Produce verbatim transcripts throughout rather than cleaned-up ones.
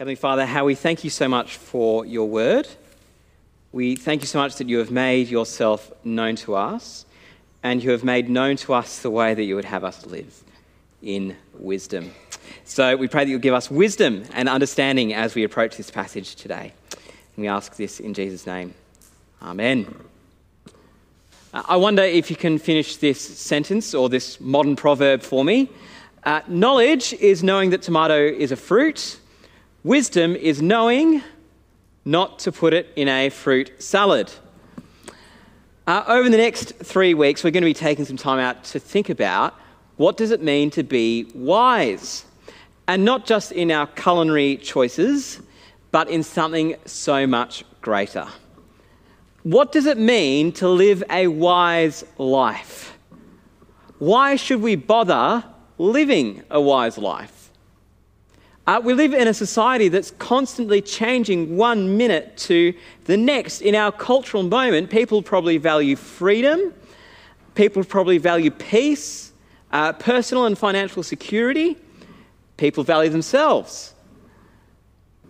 Heavenly Father, how we thank you so much for your word. We thank you so much that you have made yourself known to us, and you have made known to us the way that you would have us live in wisdom. So we pray that you'll give us wisdom and understanding as we approach this passage today. And we ask this in Jesus' name. Amen. I wonder if you can finish this sentence or this modern proverb for me. Uh, knowledge is knowing that tomato is a fruit. Wisdom is knowing not to put it in a fruit salad. Uh, over the next three weeks, we're going to be taking some time out to think about what does it mean to be wise? And not just in our culinary choices, but in something so much greater. What does it mean to live a wise life? Why should we bother living a wise life? Uh, we live in a society that's constantly changing one minute to the next. In our cultural moment, people probably value freedom. People probably value peace, uh, personal and financial security. People value themselves.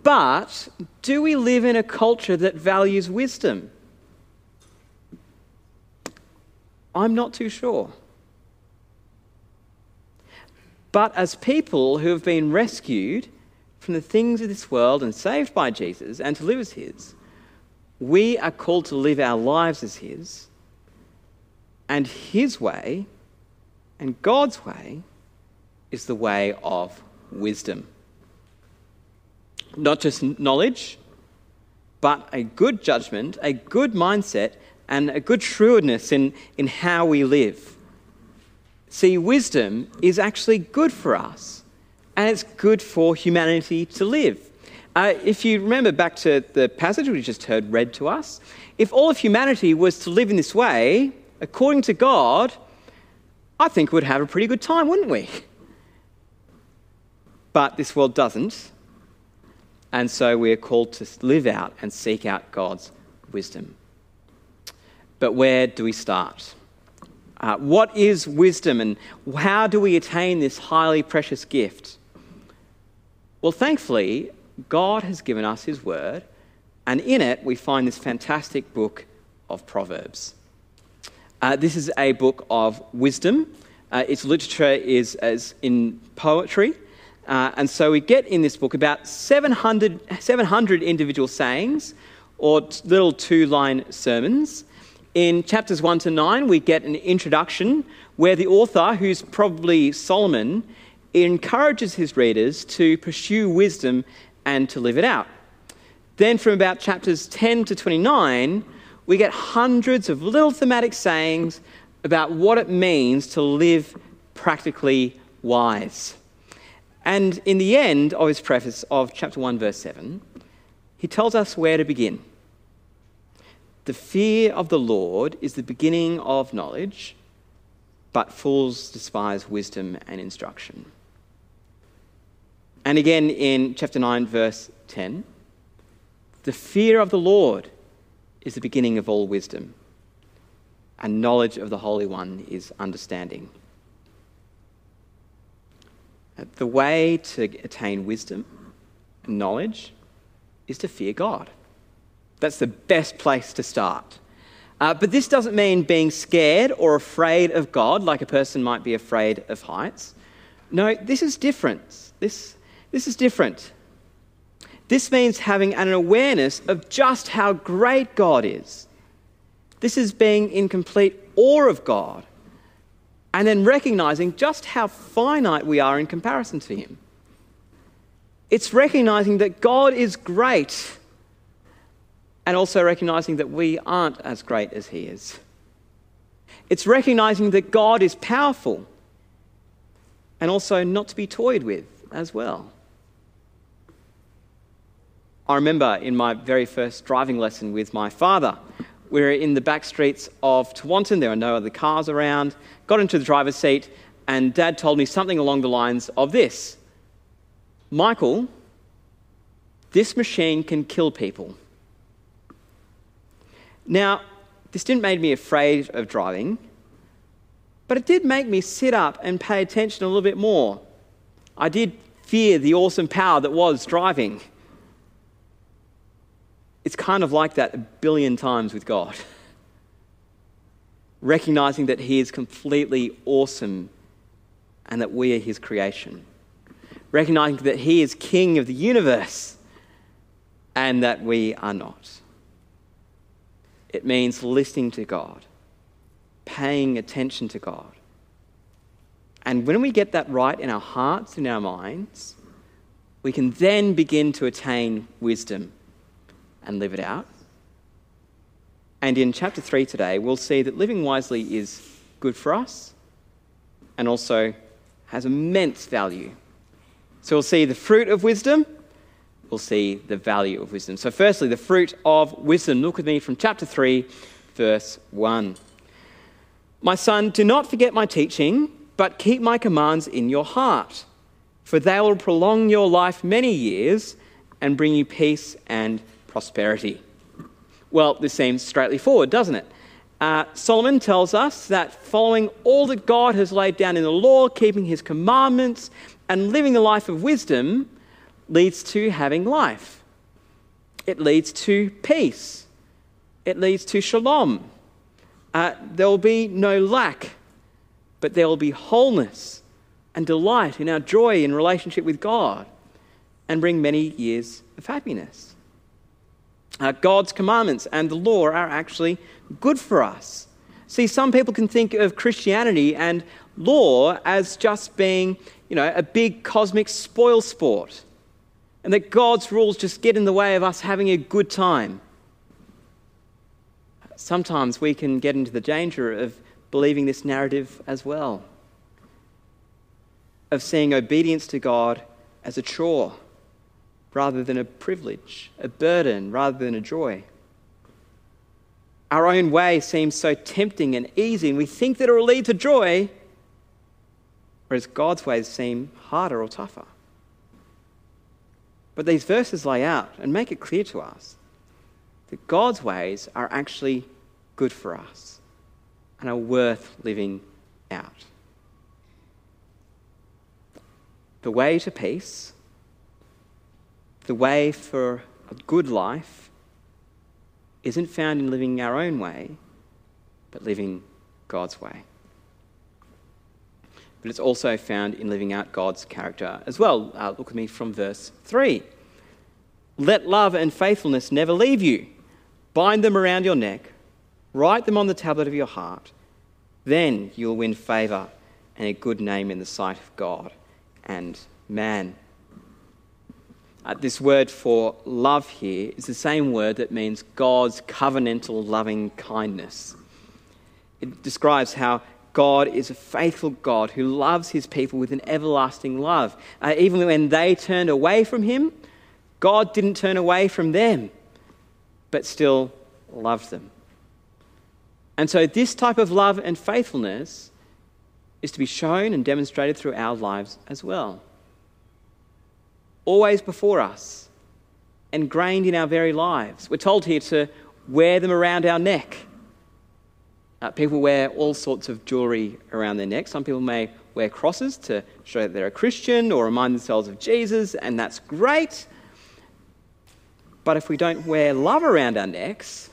But do we live in a culture that values wisdom? I'm not too sure. But as people who have been rescued from the things of this world and saved by Jesus and to live as his, we are called to live our lives as his, and his way and God's way is the way of wisdom. Not just knowledge, but a good judgment, a good mindset, and a good shrewdness in, in how we live. See, wisdom is actually good for us, and it's good for humanity to live. Uh, if you remember back to the passage we just heard read to us, if all of humanity was to live in this way, according to God, I think we'd have a pretty good time, wouldn't we? But this world doesn't, and so we are called to live out and seek out God's wisdom. But where do we start? Uh, what is wisdom, and how do we attain this highly precious gift? Well, thankfully, God has given us his word, and in it we find this fantastic book of Proverbs. Uh, this is a book of wisdom. Uh, its literature is as in poetry. Uh, and so we get in this book about seven hundred, seven hundred individual sayings or little two-line sermons. In chapters one to nine, we get an introduction where the author, who's probably Solomon, encourages his readers to pursue wisdom and to live it out. Then from about chapters ten to twenty-nine, we get hundreds of little thematic sayings about what it means to live practically wise. And in the end of his preface of chapter one, verse seven, he tells us where to begin. The fear of the Lord is the beginning of knowledge, but fools despise wisdom and instruction. And again in chapter nine, verse ten, the fear of the Lord is the beginning of all wisdom, and knowledge of the Holy One is understanding. The way to attain wisdom and knowledge is to fear God. That's the best place to start. Uh, but this doesn't mean being scared or afraid of God, like a person might be afraid of heights. No, this is different. This, this is different. This means having an awareness of just how great God is. This is being in complete awe of God, and then recognizing just how finite we are in comparison to him. It's recognizing that God is great, and also recognizing that we aren't as great as he is. It's recognizing that God is powerful, and also not to be toyed with as well. I remember in my very first driving lesson with my father, we were in the back streets of Tawantin, there were no other cars around, got into the driver's seat, and Dad told me something along the lines of this. Michael, this machine can kill people. Now, this didn't make me afraid of driving, but it did make me sit up and pay attention a little bit more. I did fear the awesome power that was driving. it's kind of like that a billion times with God. Recognizing that he is completely awesome and that we are his creation. Recognizing that he is king of the universe and that we are not. It means listening to God, paying attention to God. And when we get that right in our hearts, in our minds, we can then begin to attain wisdom and live it out. And in chapter three today, we'll see that living wisely is good for us and also has immense value. So we'll see the fruit of wisdom, we'll see the value of wisdom. So firstly, the fruit of wisdom. Look with me from chapter three, verse one. "My son, do not forget my teaching, but keep my commands in your heart, for they will prolong your life many years and bring you peace and prosperity." Well, this seems straightforward, doesn't it? Uh, Solomon tells us that following all that God has laid down in the law, keeping his commandments, and living a life of wisdom leads to having life. It leads to peace. It leads to shalom. Uh, there will be no lack, but there will be wholeness and delight in our joy in relationship with God, and bring many years of happiness. Uh, God's commandments and the law are actually good for us. See, some people can think of Christianity and law as just being, you know, a big cosmic spoil sport, and that God's rules just get in the way of us having a good time. Sometimes we can get into the danger of believing this narrative as well, of seeing obedience to God as a chore rather than a privilege, a burden rather than a joy. Our own way seems so tempting and easy, and we think that it will lead to joy, whereas God's ways seem harder or tougher. But these verses lay out and make it clear to us that God's ways are actually good for us and are worth living out. The way to peace, the way for a good life, isn't found in living our own way, but living God's way. But it's also found in living out God's character as well. Uh, look at me from verse three. "Let love and faithfulness never leave you. Bind them around your neck. Write them on the tablet of your heart. Then you'll win favour and a good name in the sight of God and man." Uh, this word for love here is the same word that means God's covenantal loving kindness. It describes how God is a faithful God who loves his people with an everlasting love. Uh, even when they turned away from him, God didn't turn away from them, but still loved them. And so this type of love and faithfulness is to be shown and demonstrated through our lives as well. Always before us, ingrained in our very lives. We're told here to wear them around our neck. Uh, people wear all sorts of jewellery around their neck. Some people may wear crosses to show that they're a Christian or remind themselves of Jesus, and that's great. But if we don't wear love around our necks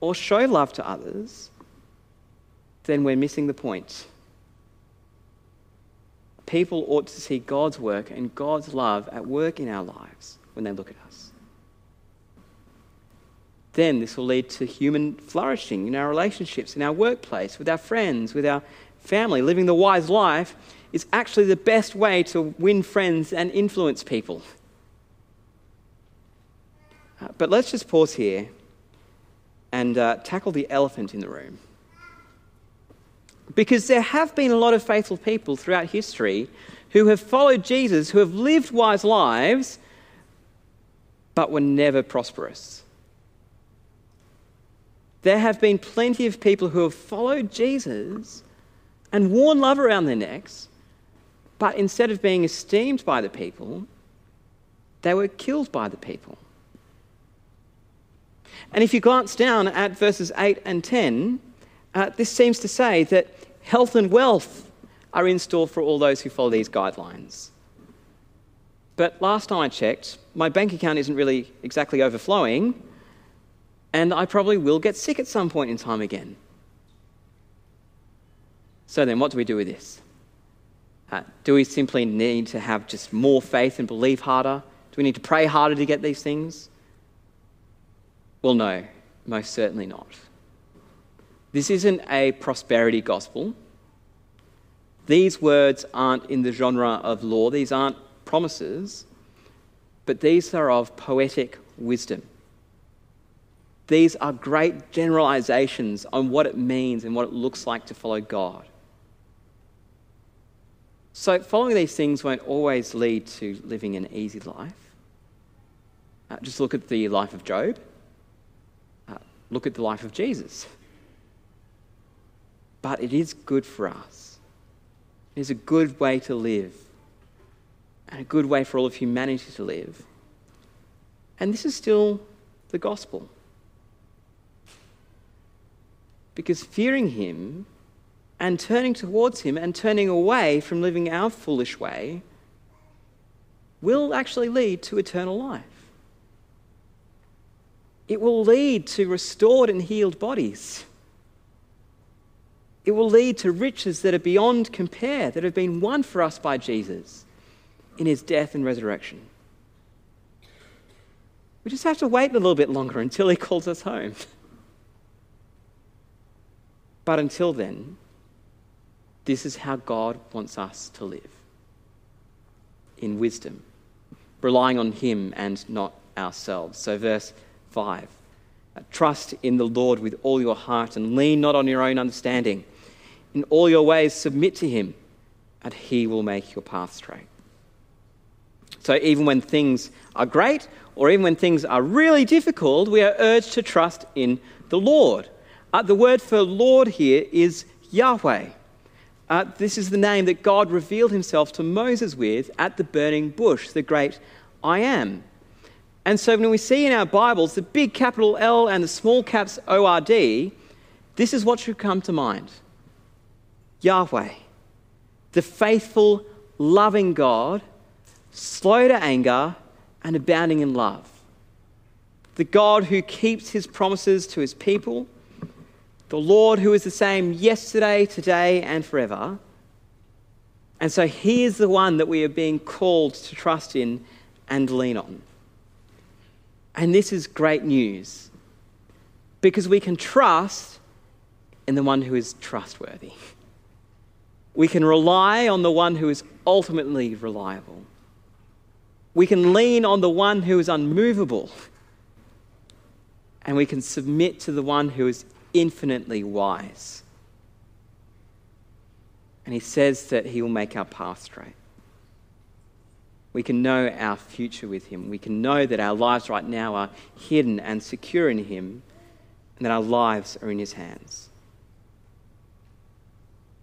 or show love to others, then we're missing the point. People ought to see God's work and God's love at work in our lives when they look at us. Then this will lead to human flourishing in our relationships, in our workplace, with our friends, with our family. Living the wise life is actually the best way to win friends and influence people. Uh, but let's just pause here and uh, tackle the elephant in the room. Because there have been a lot of faithful people throughout history who have followed Jesus, who have lived wise lives, but were never prosperous. There have been plenty of people who have followed Jesus and worn love around their necks, but instead of being esteemed by the people, they were killed by the people. And if you glance down at verses eight and ten, uh, this seems to say that health and wealth are in store for all those who follow these guidelines. But last time I checked, my bank account isn't really exactly overflowing, and I probably will get sick at some point in time again. So then what do we do with this? Uh, do we simply need to have just more faith and believe harder? Do we need to pray harder to get these things? Well, no, most certainly not. This isn't a prosperity gospel. These words aren't in the genre of law. These aren't promises, but these are of poetic wisdom. These are great generalizations on what it means and what it looks like to follow God. So following these things won't always lead to living an easy life. Uh, just look at the life of Job. Uh, look at the life of Jesus. But it is good for us. It is a good way to live, and a good way for all of humanity to live. And this is still the gospel. Because fearing him and turning towards him and turning away from living our foolish way will actually lead to eternal life. It will lead to restored and healed bodies. It will lead to riches that are beyond compare, that have been won for us by Jesus in his death and resurrection. We just have to wait a little bit longer until he calls us home. But until then, this is how God wants us to live. In wisdom, relying on him and not ourselves. So verse five, trust in the Lord with all your heart and lean not on your own understanding. In all your ways submit to him, and he will make your path straight. So even when things are great, or even when things are really difficult, we are urged to trust in the Lord. Uh, the word for Lord here is Yahweh. Uh, this is the name that God revealed himself to Moses with at the burning bush, the great I Am. And so when we see in our Bibles the big capital L and the small caps O R D, this is what should come to mind. Yahweh, the faithful, loving God, slow to anger and abounding in love. The God who keeps his promises to his people. The Lord who is the same yesterday, today and forever. And so he is the one that we are being called to trust in and lean on. And this is great news, because we can trust in the one who is trustworthy. We can rely on the one who is ultimately reliable. We can lean on the one who is unmovable, and we can submit to the one who is infinitely wise. And he says that he will make our path straight. We can know our future with him. We can know that our lives right now are hidden and secure in him, and that our lives are in his hands.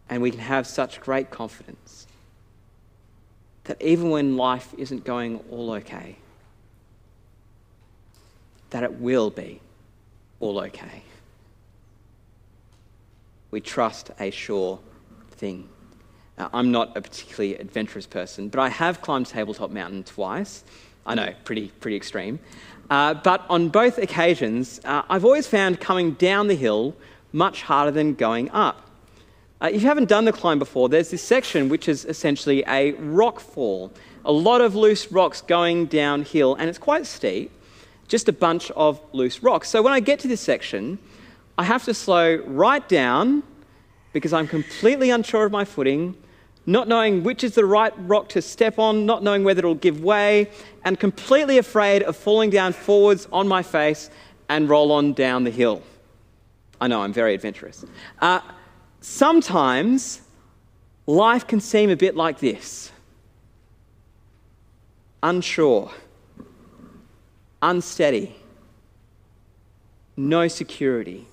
And we can have such great confidence that even when life isn't going all okay, that it will be all okay. We trust a sure thing. Now, I'm not a particularly adventurous person, but I have climbed Tabletop Mountain twice. I know, pretty, pretty extreme. Uh, but on both occasions, uh, I've always found coming down the hill much harder than going up. Uh, if you haven't done the climb before, there's this section which is essentially a rock fall. A lot of loose rocks going downhill, and it's quite steep, just a bunch of loose rocks. So when I get to this section, I have to slow right down because I'm completely unsure of my footing, not knowing which is the right rock to step on, not knowing whether it'll give way, and completely afraid of falling down forwards on my face and roll on down the hill. I know, I'm very adventurous. Uh, Sometimes life can seem a bit like this. Unsure, unsteady, no security.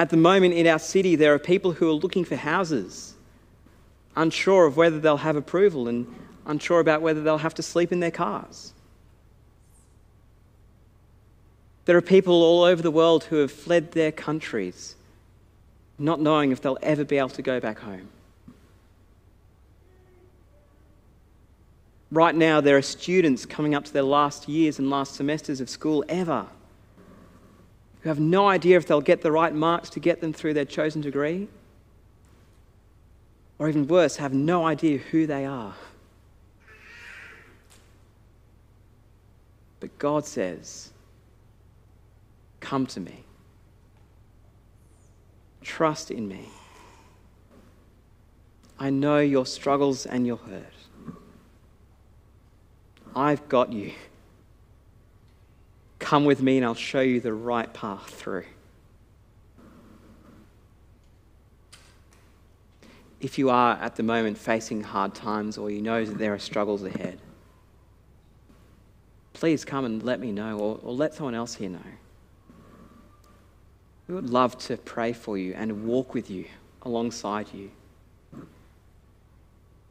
At the moment in our city, there are people who are looking for houses, unsure of whether they'll have approval and unsure about whether they'll have to sleep in their cars. There are people all over the world who have fled their countries, not knowing if they'll ever be able to go back home. Right now, there are students coming up to their last years and last semesters of school ever who have no idea if they'll get the right marks to get them through their chosen degree, or even worse, have no idea who they are. But God says, come to me. Trust in me. I know your struggles and your hurt. I've got you. Come with me and I'll show you the right path through. If you are at the moment facing hard times, or you know that there are struggles ahead, please come and let me know, or, or let someone else here know. We would love to pray for you and walk with you, alongside you.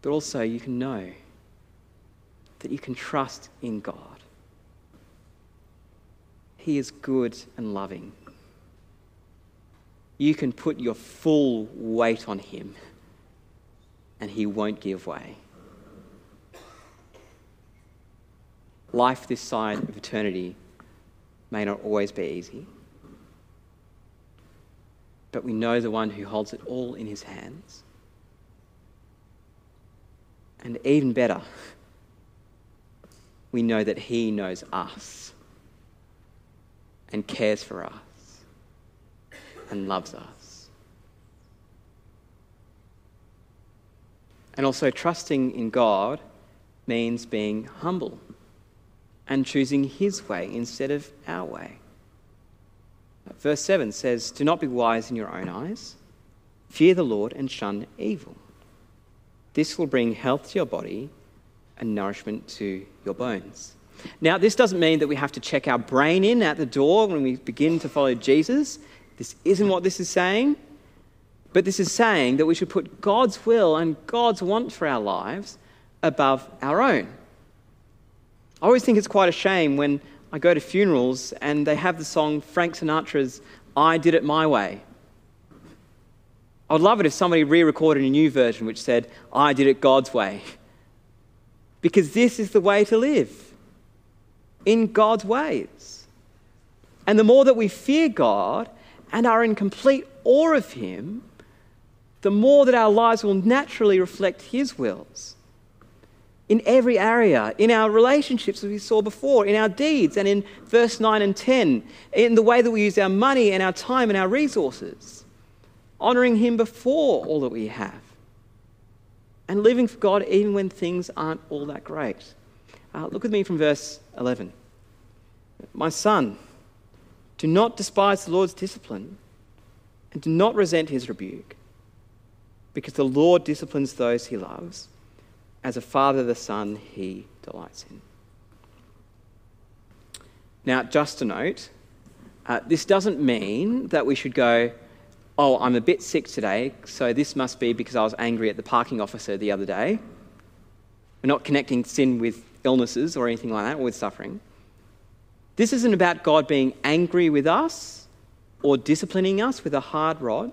But also you can know that you can trust in God. He is good and loving. You can put your full weight on him and he won't give way. Life this side of eternity may not always be easy, but we know the one who holds it all in his hands. And even better, we know that he knows us and cares for us and loves us. And also, trusting in God means being humble and choosing his way instead of our way. Verse seven says, do not be wise in your own eyes. Fear the Lord and shun evil. This will bring health to your body and nourishment to your bones. Now, this doesn't mean that we have to check our brain in at the door when we begin to follow Jesus. This isn't what this is saying. But this is saying that we should put God's will and God's want for our lives above our own. I always think it's quite a shame when I go to funerals and they have the song Frank Sinatra's I Did It My Way. I'd love it if somebody re-recorded a new version which said, I did it God's way. Because this is the way to live, in God's ways. And the more that we fear God and are in complete awe of him, the more that our lives will naturally reflect his wills. In every area, in our relationships, as we saw before, in our deeds, and in verse nine and ten, in the way that we use our money and our time and our resources, honouring him before all that we have, and living for God even when things aren't all that great. Uh, look with me from verse eleven. My son, do not despise the Lord's discipline, and do not resent his rebuke, because the Lord disciplines those he loves, as a father the son he delights in. Now, just a note, uh, this doesn't mean that we should go, oh, I'm a bit sick today, so this must be because I was angry at the parking officer the other day. We're not connecting sin with illnesses or anything like that, or with suffering. This isn't about God being angry with us or disciplining us with a hard rod,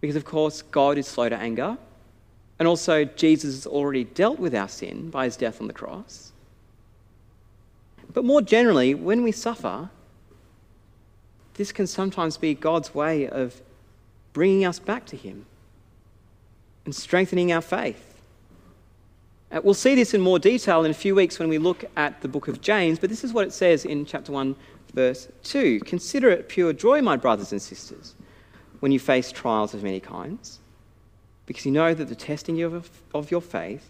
because, of course, God is slow to anger. And also, Jesus has already dealt with our sin by his death on the cross. But more generally, when we suffer, this can sometimes be God's way of bringing us back to him and strengthening our faith. Uh, we'll see this in more detail in a few weeks when we look at the book of James, but this is what it says in chapter one, verse two. Consider it pure joy, my brothers and sisters, when you face trials of many kinds, because you know that the testing of, of your faith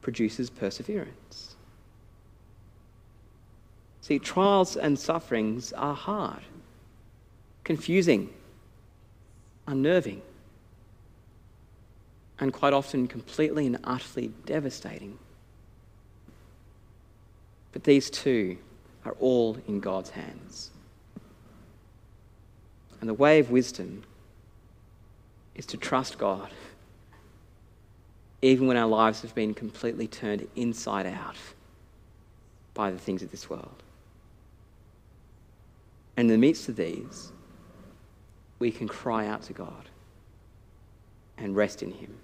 produces perseverance. See, trials and sufferings are hard, confusing, unnerving, and quite often completely and utterly devastating. But these two are all in God's hands. And the way of wisdom is to trust God, even when our lives have been completely turned inside out by the things of this world. And in the midst of these, we can cry out to God and rest in him.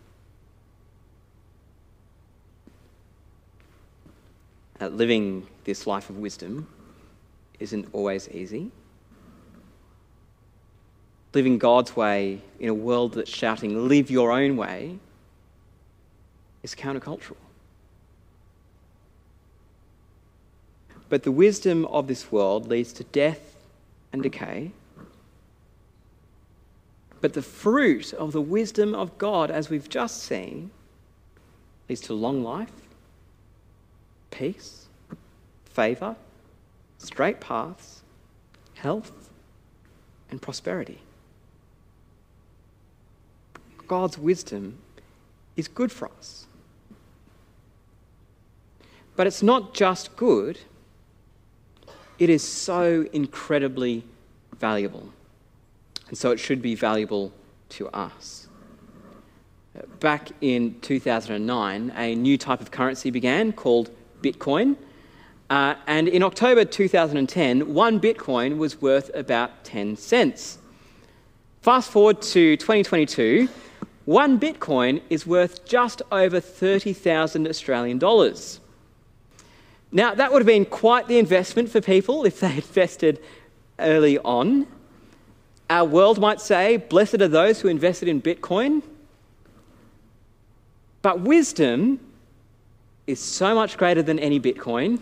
that living this life of wisdom isn't always easy. Living God's way in a world that's shouting, live your own way, is countercultural. But the wisdom of this world leads to death and decay. But the fruit of the wisdom of God, as we've just seen, leads to long life, peace, favour, straight paths, health, and prosperity. God's wisdom is good for us. But it's not just good, it is so incredibly valuable. And so it should be valuable to us. Back in two thousand nine, a new type of currency began called Bitcoin. Uh, and in October two thousand ten, one Bitcoin was worth about ten cents. Fast forward to twenty twenty-two, one Bitcoin is worth just over thirty thousand Australian dollars. Now, that would have been quite the investment for people if they invested early on. Our world might say, blessed are those who invested in Bitcoin. But wisdom is so much greater than any Bitcoin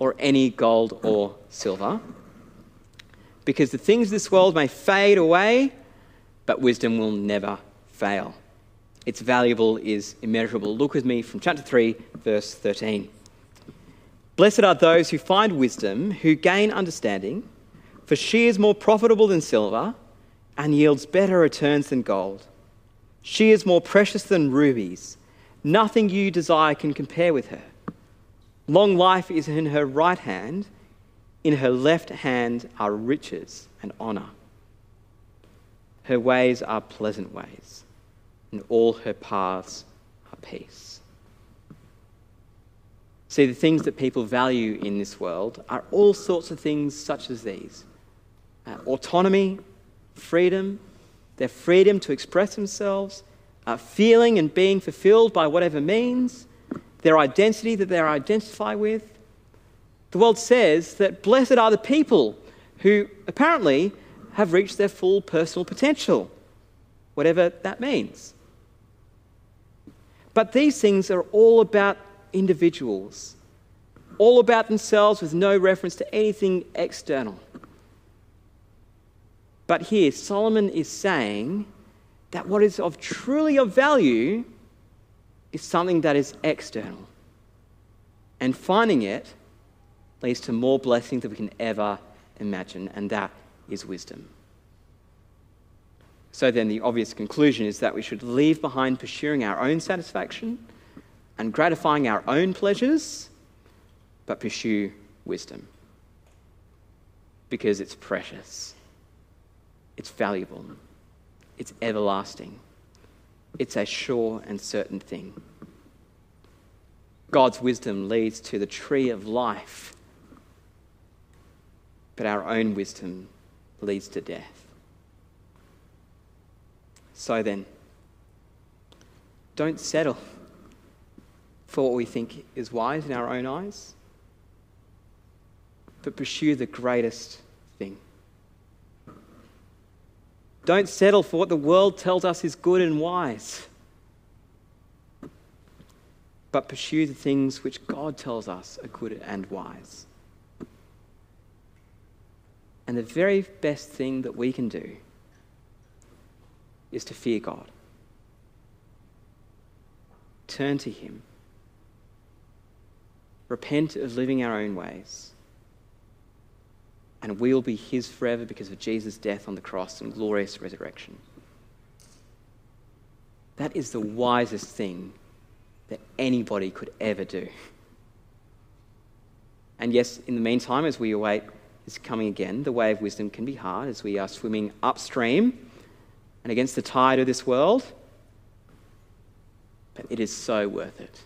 or any gold or silver, because the things of this world may fade away, but wisdom will never fail. Its valuable is immeasurable. Look with me from chapter three, verse thirteen. Blessed are those who find wisdom, who gain understanding, for she is more profitable than silver and yields better returns than gold. She is more precious than rubies. Nothing you desire can compare with her. Long life is in her right hand. In her left hand are riches and honour. Her ways are pleasant ways, and all her paths are peace. See, the things that people value in this world are all sorts of things such as these. Uh, autonomy, freedom, their freedom to express themselves, uh, feeling and being fulfilled by whatever means, their identity that they're identified with. The world says that blessed are the people who apparently have reached their full personal potential, whatever that means. But these things are all about individuals, all about themselves with no reference to anything external. But here, Solomon is saying that what is of truly of value is something that is external. And finding it leads to more blessings than we can ever imagine, and that is wisdom. So then the obvious conclusion is that we should leave behind pursuing our own satisfaction and gratifying our own pleasures, but pursue wisdom, because it's precious. It's valuable, it's everlasting, it's a sure and certain thing. God's wisdom leads to the tree of life, but our own wisdom leads to death. So then, don't settle for what we think is wise in our own eyes, but pursue the greatest thing. Don't settle for what the world tells us is good and wise, but pursue the things which God tells us are good and wise. And the very best thing that we can do is to fear God. Turn to Him. Repent of living our own ways. And we'll be His forever because of Jesus' death on the cross and glorious resurrection. That is the wisest thing that anybody could ever do. And yes, in the meantime, as we await His coming again, the way of wisdom can be hard as we are swimming upstream and against the tide of this world. But it is so worth it.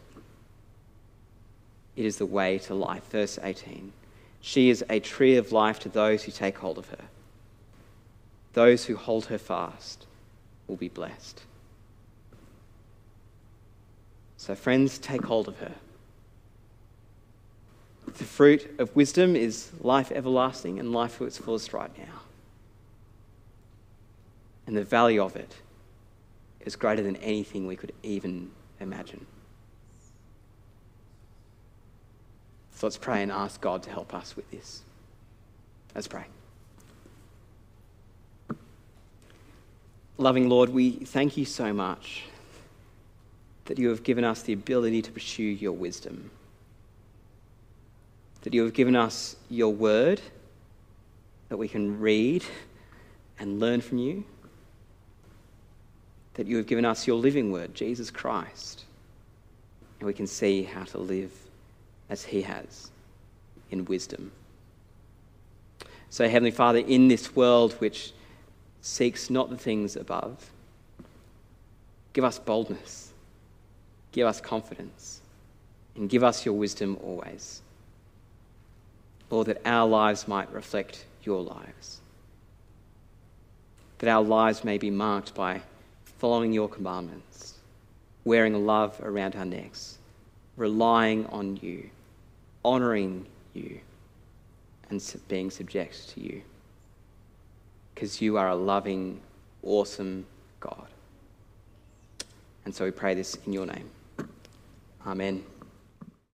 It is the way to life. Verse eighteen. She is a tree of life to those who take hold of her. Those who hold her fast will be blessed. So friends, take hold of her. the fruit of wisdom is life everlasting and life to its fullest right now. And the value of it is greater than anything we could even imagine. So let's pray and ask God to help us with this. Let's pray. Loving Lord, we thank you so much that you have given us the ability to pursue your wisdom, that you have given us your word that we can read and learn from you, that you have given us your living word, Jesus Christ, and we can see how to live as he has in wisdom. So, Heavenly Father, in this world which seeks not the things above, give us boldness, give us confidence, and give us your wisdom always. Lord, that our lives might reflect your lives, that our lives may be marked by following your commandments, wearing love around our necks, relying on you, honouring you, and being subject to you. Because you are a loving, awesome God. And so we pray this in your name. Amen.